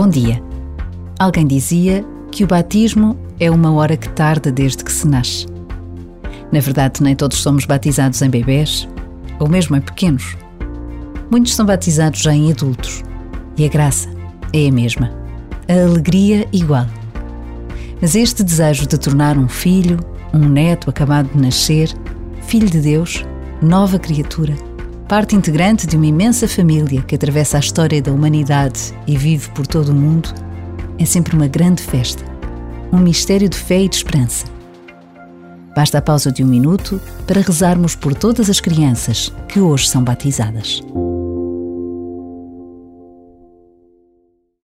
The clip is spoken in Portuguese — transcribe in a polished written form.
Bom dia. Alguém dizia que o batismo é uma hora que tarda desde que se nasce. Na verdade, nem todos somos batizados em bebés, ou mesmo em pequenos. Muitos são batizados já em adultos. E a graça é a mesma. A alegria igual. Mas este desejo de tornar um filho, um neto acabado de nascer, filho de Deus, nova criatura, parte integrante de uma imensa família que atravessa a história da humanidade e vive por todo o mundo, é sempre uma grande festa, um mistério de fé e de esperança. Basta a pausa de um minuto para rezarmos por todas as crianças que hoje são batizadas.